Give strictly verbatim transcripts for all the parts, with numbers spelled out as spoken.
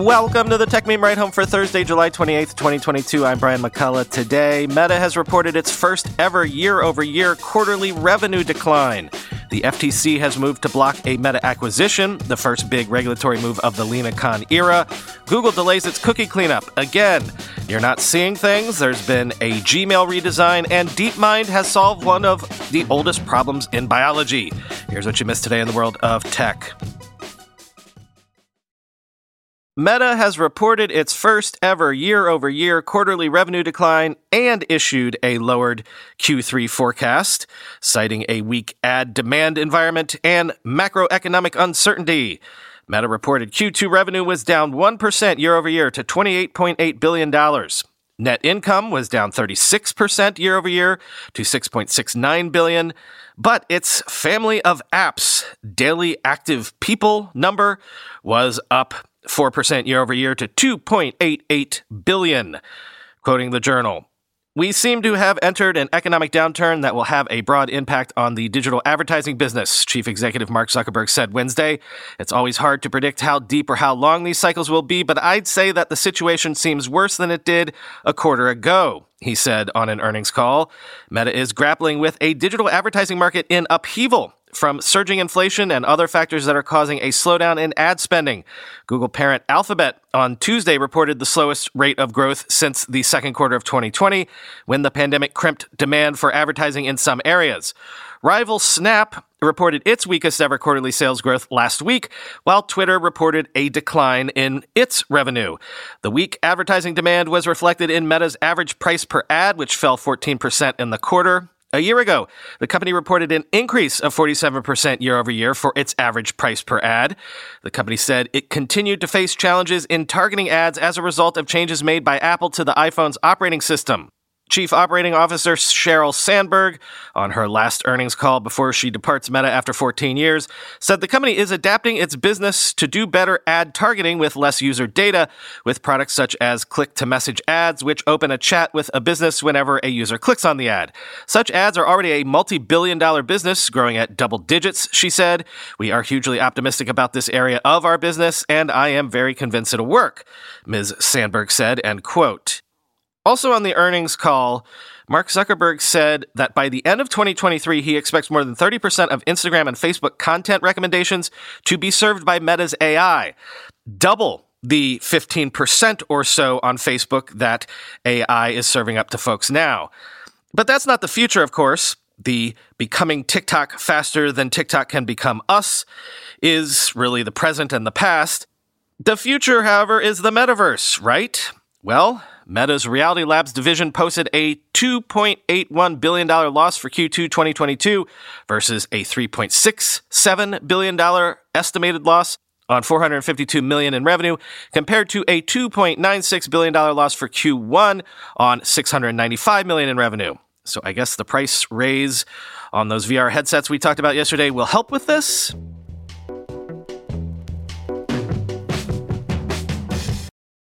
Welcome to the Tech Meme Ride Home for Thursday, July twenty-eighth, twenty twenty-two. I'm Brian McCullough. Today, Meta has reported its first ever year-over-year quarterly revenue decline. The F T C has moved to block a Meta acquisition, the first big regulatory move of the Lena Khan era. Google delays its cookie cleanup. Again, you're not seeing things. There's been a Gmail redesign, and DeepMind has solved one of the oldest problems in biology. Here's what you missed today in the world of tech. Meta has reported its first ever year-over-year quarterly revenue decline and issued a lowered Q three forecast, citing a weak ad demand environment and macroeconomic uncertainty. Meta reported Q two revenue was down one percent year-over-year to twenty-eight point eight billion dollars. Net income was down thirty-six percent year-over-year to six point six nine billion dollars, but its family of apps, daily active people number, was up four percent year-over-year to two point eight eight billion. Quoting the journal, "We seem to have entered an economic downturn that will have a broad impact on the digital advertising business," Chief Executive Mark Zuckerberg said Wednesday. "It's always hard to predict how deep or how long these cycles will be, but I'd say that the situation seems worse than it did a quarter ago," he said on an earnings call. Meta is grappling with a digital advertising market in upheaval from surging inflation and other factors that are causing a slowdown in ad spending. Google parent Alphabet on Tuesday reported the slowest rate of growth since the second quarter of twenty twenty, when the pandemic crimped demand for advertising in some areas. Rival Snap reported its weakest ever quarterly sales growth last week, while Twitter reported a decline in its revenue. The weak advertising demand was reflected in Meta's average price per ad, which fell fourteen percent in the quarter. A year ago, the company reported an increase of forty-seven percent year-over-year for its average price per ad. The company said it continued to face challenges in targeting ads as a result of changes made by Apple to the iPhone's operating system. Chief Operating Officer Sheryl Sandberg, on her last earnings call before she departs Meta after fourteen years, said the company is adapting its business to do better ad targeting with less user data, with products such as click-to-message ads, which open a chat with a business whenever a user clicks on the ad. "Such ads are already a multi-billion dollar business, growing at double digits," she said. "We are hugely optimistic about this area of our business, and I am very convinced it'll work," Miz Sandberg said, and quote. Also on the earnings call, Mark Zuckerberg said that by the end of twenty twenty-three, he expects more than thirty percent of Instagram and Facebook content recommendations to be served by Meta's A I, double the fifteen percent or so on Facebook that A I is serving up to folks now. But that's not the future, of course. The becoming TikTok faster than TikTok can become us is really the present and the past. The future, however, is the metaverse, right? Well, Meta's Reality Labs division posted a two point eight one billion dollars loss for Q two twenty twenty-two versus a three point six seven billion dollars estimated loss on four hundred fifty-two million dollars in revenue, compared to a two point nine six billion dollars loss for Q one on six hundred ninety-five million dollars in revenue. So I guess the price raise on those V R headsets we talked about yesterday will help with this.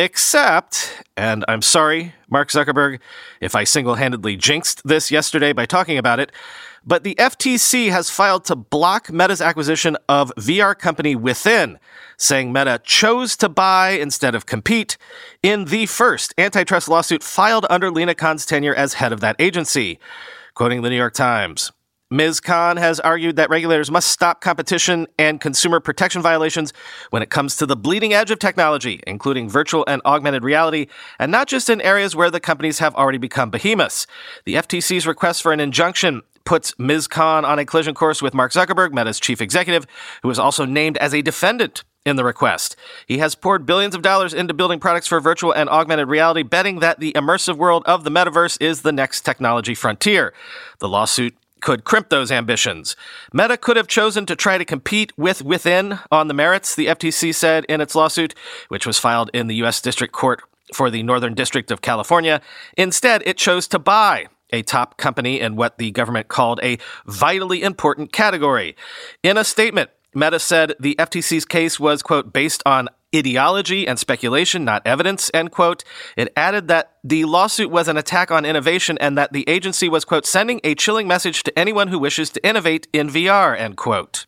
Except, and I'm sorry, Mark Zuckerberg, if I single-handedly jinxed this yesterday by talking about it, but the F T C has filed to block Meta's acquisition of V R company Within, saying Meta chose to buy instead of compete in the first antitrust lawsuit filed under Lena Khan's tenure as head of that agency. Quoting the New York Times, Miz Khan has argued that regulators must stop competition and consumer protection violations when it comes to the bleeding edge of technology, including virtual and augmented reality, and not just in areas where the companies have already become behemoths. The F T C's request for an injunction puts Miz Khan on a collision course with Mark Zuckerberg, Meta's chief executive, who is also named as a defendant in the request. He has poured billions of dollars into building products for virtual and augmented reality, betting that the immersive world of the metaverse is the next technology frontier. The lawsuit could crimp those ambitions. Meta could have chosen to try to compete with Within on the merits, the F T C said in its lawsuit, which was filed in the U S District Court for the Northern District of California. Instead, it chose to buy a top company in what the government called a vitally important category. In a statement, Meta said the F T C's case was, quote, based on ideology and speculation, not evidence, end quote. It added that the lawsuit was an attack on innovation and that the agency was, quote, sending a chilling message to anyone who wishes to innovate in V R, end quote.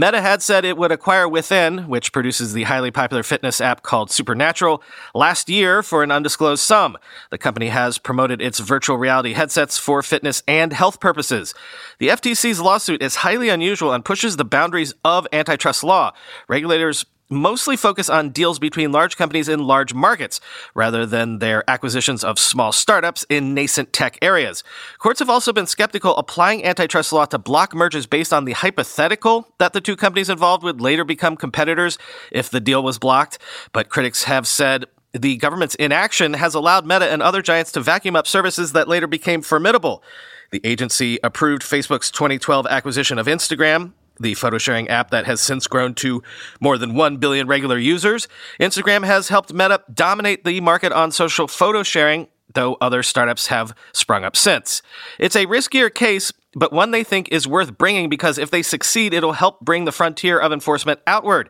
Meta had said it would acquire Within, which produces the highly popular fitness app called Supernatural, last year for an undisclosed sum. The company has promoted its virtual reality headsets for fitness and health purposes. The F T C's lawsuit is highly unusual and pushes the boundaries of antitrust law. Regulators mostly focus on deals between large companies in large markets, rather than their acquisitions of small startups in nascent tech areas. Courts have also been skeptical applying antitrust law to block mergers based on the hypothetical that the two companies involved would later become competitors if the deal was blocked. But critics have said the government's inaction has allowed Meta and other giants to vacuum up services that later became formidable. The agency approved Facebook's twenty twelve acquisition of Instagram, the photo-sharing app that has since grown to more than one billion regular users. Instagram has helped Meta dominate the market on social photo-sharing, though other startups have sprung up since. It's a riskier case, but one they think is worth bringing because if they succeed, it'll help bring the frontier of enforcement outward,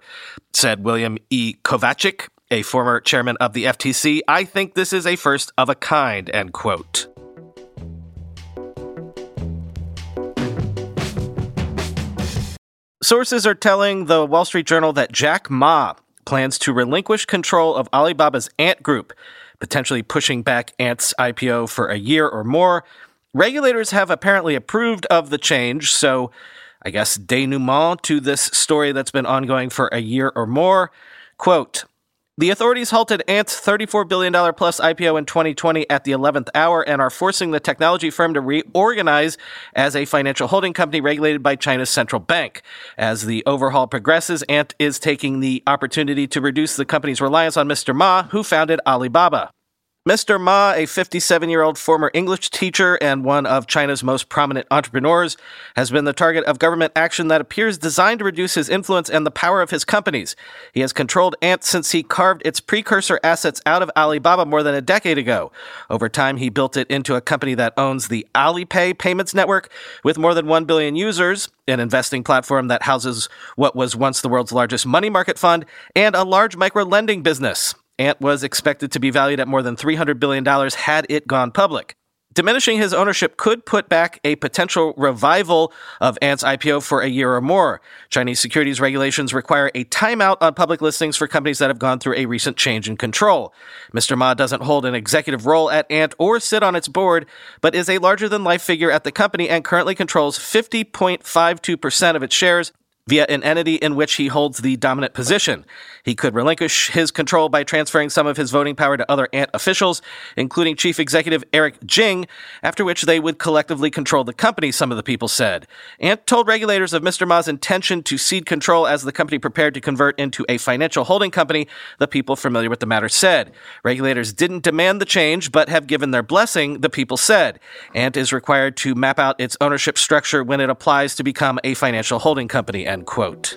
said William E. Kovacic, a former chairman of the F T C. I think this is a first of a kind, end quote. Sources are telling the Wall Street Journal that Jack Ma plans to relinquish control of Alibaba's Ant Group, potentially pushing back Ant's I P O for a year or more. Regulators have apparently approved of the change, so I guess denouement to this story that's been ongoing for a year or more. Quote, the authorities halted Ant's thirty-four billion dollars plus I P O in twenty twenty at the eleventh hour and are forcing the technology firm to reorganize as a financial holding company regulated by China's central bank. As the overhaul progresses, Ant is taking the opportunity to reduce the company's reliance on Mister Ma, who founded Alibaba. Mister Ma, a fifty-seven-year-old former English teacher and one of China's most prominent entrepreneurs, has been the target of government action that appears designed to reduce his influence and the power of his companies. He has controlled Ant since he carved its precursor assets out of Alibaba more than a decade ago. Over time, he built it into a company that owns the Alipay payments network with more than one billion users, an investing platform that houses what was once the world's largest money market fund, and a large micro-lending business. Ant was expected to be valued at more than three hundred billion dollars had it gone public. Diminishing his ownership could put back a potential revival of Ant's I P O for a year or more. Chinese securities regulations require a timeout on public listings for companies that have gone through a recent change in control. Mister Ma doesn't hold an executive role at Ant or sit on its board, but is a larger-than-life figure at the company and currently controls fifty point five two percent of its shares via an entity in which he holds the dominant position. He could relinquish his control by transferring some of his voting power to other Ant officials, including Chief Executive Eric Jing, after which they would collectively control the company, some of the people said. Ant told regulators of Mister Ma's intention to cede control as the company prepared to convert into a financial holding company, the people familiar with the matter said. Regulators didn't demand the change, but have given their blessing, the people said. Ant is required to map out its ownership structure when it applies to become a financial holding company, end quote.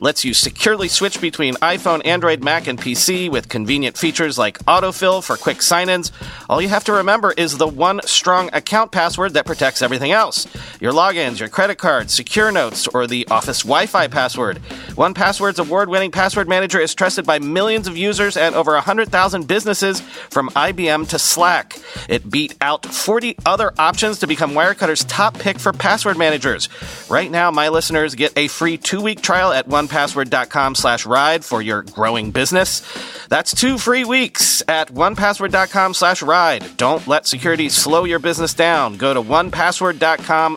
lets you securely switch between iPhone, Android, Mac, and P C with convenient features like autofill for quick sign-ins. All you have to remember is the one strong account password that protects everything else. Your logins, your credit cards, secure notes, or the office Wi-Fi password. one Password's award-winning password manager is trusted by millions of users and over one hundred thousand businesses from I B M to Slack. It beat out forty other options to become Wirecutter's top pick for password managers. Right now, my listeners get a free two-week trial at one password dot com slash ride for your growing business. That's two free weeks at one password dot com slash ride. Don't let security slow your business down. Go to one password dot com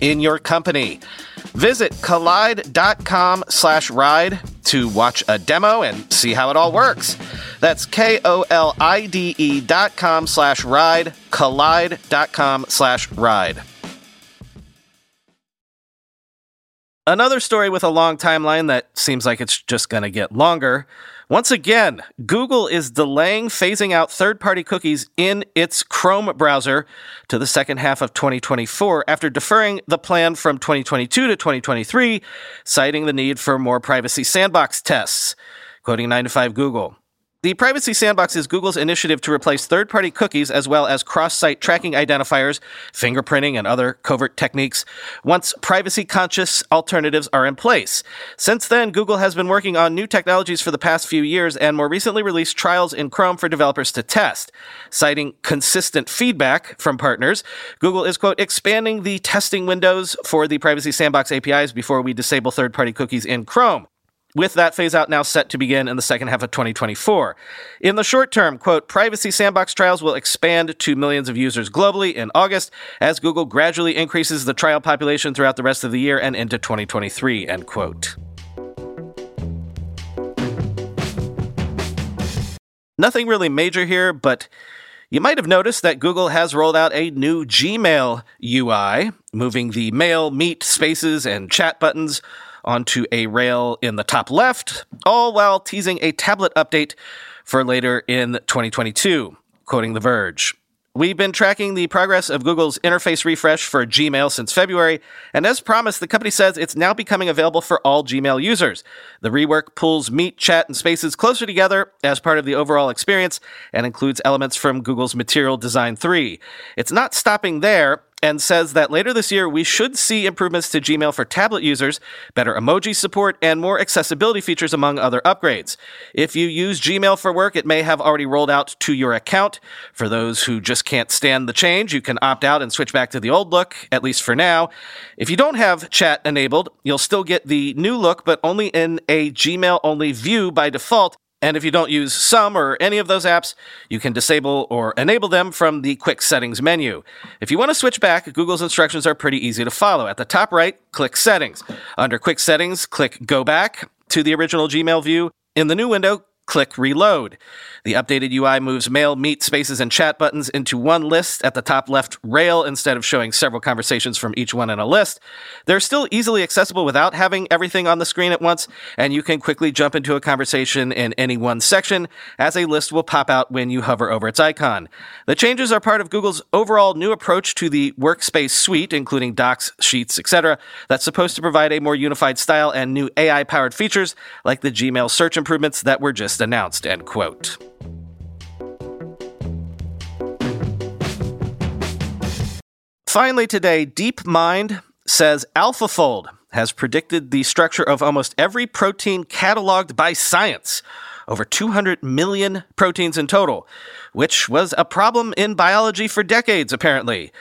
in your company. Visit collide.com slash ride to watch a demo and see how it all works. That's K O L I D E dot com slash ride, collide.com slash ride. Another story with a long timeline that seems like it's just going to get longer. Once again, Google is delaying phasing out third-party cookies in its Chrome browser to the second half of twenty twenty-four after deferring the plan from twenty twenty-two to twenty twenty-three, citing the need for more privacy sandbox tests. Quoting nine to five Google. The Privacy Sandbox is Google's initiative to replace third-party cookies as well as cross-site tracking identifiers, fingerprinting, and other covert techniques once privacy-conscious alternatives are in place. Since then, Google has been working on new technologies for the past few years and more recently released trials in Chrome for developers to test. Citing consistent feedback from partners, Google is, quote, expanding the testing windows for the Privacy Sandbox A P Is before we disable third-party cookies in Chrome, with that phase-out now set to begin in the second half of twenty twenty-four. In the short term, quote, privacy sandbox trials will expand to millions of users globally in August as Google gradually increases the trial population throughout the rest of the year and into twenty twenty-three, end quote. Nothing really major here, but you might have noticed that Google has rolled out a new Gmail U I, moving the mail, meet, spaces, and chat buttons onto a rail in the top left, all while teasing a tablet update for later in twenty twenty-two, quoting The Verge. We've been tracking the progress of Google's interface refresh for Gmail since February, and as promised, the company says it's now becoming available for all Gmail users. The rework pulls Meet, Chat, and Spaces closer together as part of the overall experience and includes elements from Google's Material Design three. It's not stopping there, and says that later this year, we should see improvements to Gmail for tablet users, better emoji support, and more accessibility features, among other upgrades. If you use Gmail for work, it may have already rolled out to your account. For those who just can't stand the change, you can opt out and switch back to the old look, at least for now. If you don't have chat enabled, you'll still get the new look, but only in a Gmail-only view by default. And if you don't use some or any of those apps, you can disable or enable them from the quick settings menu. If you want to switch back, Google's instructions are pretty easy to follow. At the top right, click Settings. Under Quick Settings, click Go Back to the original Gmail view. In the new window, click Reload. The updated U I moves Mail, Meet, Spaces, and Chat buttons into one list at the top left rail instead of showing several conversations from each one in a list. They're still easily accessible without having everything on the screen at once, and you can quickly jump into a conversation in any one section, as a list will pop out when you hover over its icon. The changes are part of Google's overall new approach to the Workspace suite, including Docs, Sheets, et cetera, that's supposed to provide a more unified style and new A I-powered features like the Gmail search improvements that were just announced, end quote. Finally today, DeepMind says AlphaFold has predicted the structure of almost every protein cataloged by science, over two hundred million proteins in total, which was a problem in biology for decades, apparently.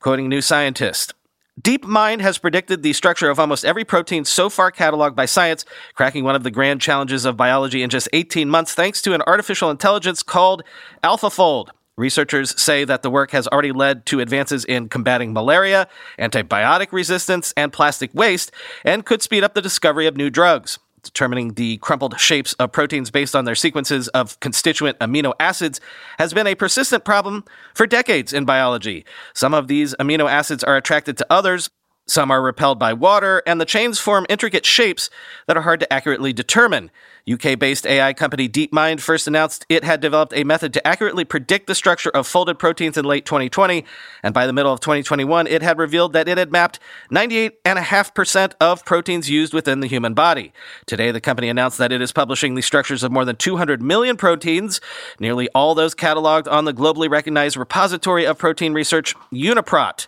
Quoting NewScientist. DeepMind has predicted the structure of almost every protein so far cataloged by science, cracking one of the grand challenges of biology in just eighteen months thanks to an artificial intelligence called AlphaFold. Researchers say that the work has already led to advances in combating malaria, antibiotic resistance, and plastic waste, and could speed up the discovery of new drugs. Determining the crumpled shapes of proteins based on their sequences of constituent amino acids has been a persistent problem for decades in biology. Some of these amino acids are attracted to others, some are repelled by water, and the chains form intricate shapes that are hard to accurately determine. U K-based A I company DeepMind first announced it had developed a method to accurately predict the structure of folded proteins in late twenty twenty, and by the middle of twenty twenty-one, it had revealed that it had mapped ninety-eight point five percent of proteins used within the human body. Today, the company announced that it is publishing the structures of more than two hundred million proteins, nearly all those cataloged on the globally recognized repository of protein research, Uniprot.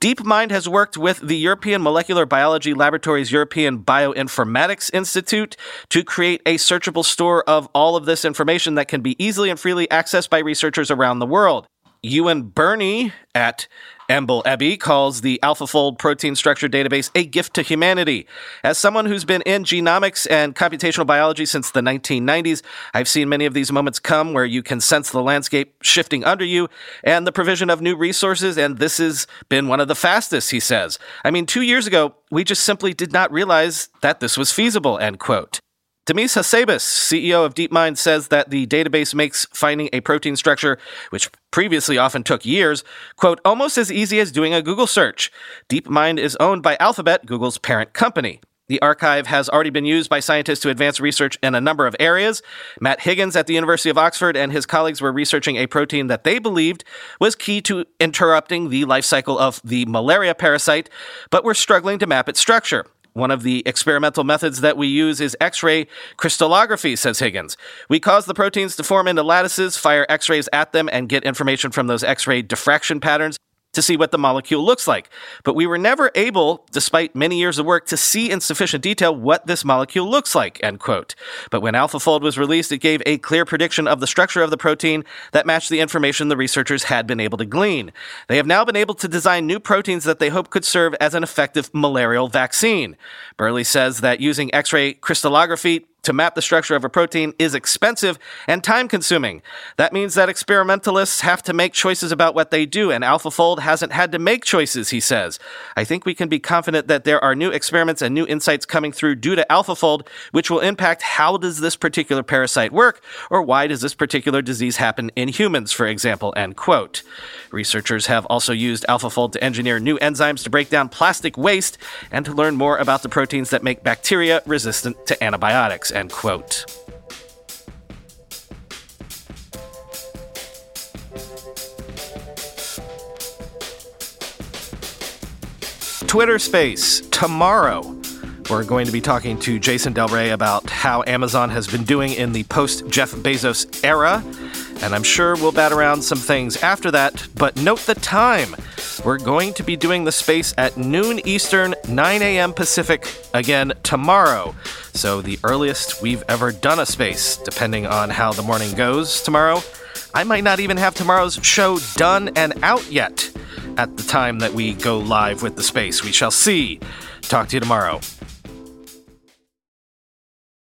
DeepMind has worked with the European Molecular Biology Laboratory's European Bioinformatics Institute to create a searchable store of all of this information that can be easily and freely accessed by researchers around the world. Ewan Burney at Emble Ebby calls the AlphaFold protein structure database a gift to humanity. As someone who's been in genomics and computational biology since the nineteen nineties, I've seen many of these moments come where you can sense the landscape shifting under you and the provision of new resources, and this has been one of the fastest, he says. I mean, two years ago, we just simply did not realize that this was feasible, end quote. Demis Hassabis, C E O of DeepMind, says that the database makes finding a protein structure, which previously often took years, quote, almost as easy as doing a Google search. DeepMind is owned by Alphabet, Google's parent company. The archive has already been used by scientists to advance research in a number of areas. Matt Higgins at the University of Oxford and his colleagues were researching a protein that they believed was key to interrupting the life cycle of the malaria parasite, but were struggling to map its structure. One of the experimental methods that we use is X-ray crystallography, says Higgins. We cause the proteins to form into lattices, fire X-rays at them, and get information from those X-ray diffraction patterns to see what the molecule looks like. But we were never able, despite many years of work, to see in sufficient detail what this molecule looks like, end quote. But when AlphaFold was released, it gave a clear prediction of the structure of the protein that matched the information the researchers had been able to glean. They have now been able to design new proteins that they hope could serve as an effective malarial vaccine. Burley says that using X-ray crystallography to map the structure of a protein is expensive and time-consuming. That means that experimentalists have to make choices about what they do, and AlphaFold hasn't had to make choices, he says. I think we can be confident that there are new experiments and new insights coming through due to AlphaFold, which will impact how does this particular parasite work, or why does this particular disease happen in humans, for example, end quote. Researchers have also used AlphaFold to engineer new enzymes to break down plastic waste and to learn more about the proteins that make bacteria resistant to antibiotics. End quote. Twitter Space tomorrow. We're going to be talking to Jason Del Rey about how Amazon has been doing in the post-Jeff Bezos era, and I'm sure we'll bat around some things after that, but note the time. We're going to be doing the space at noon Eastern, nine a.m. Pacific, again tomorrow. So the earliest we've ever done a space, depending on how the morning goes tomorrow. I might not even have tomorrow's show done and out yet at the time that we go live with the space. We shall see. Talk to you tomorrow.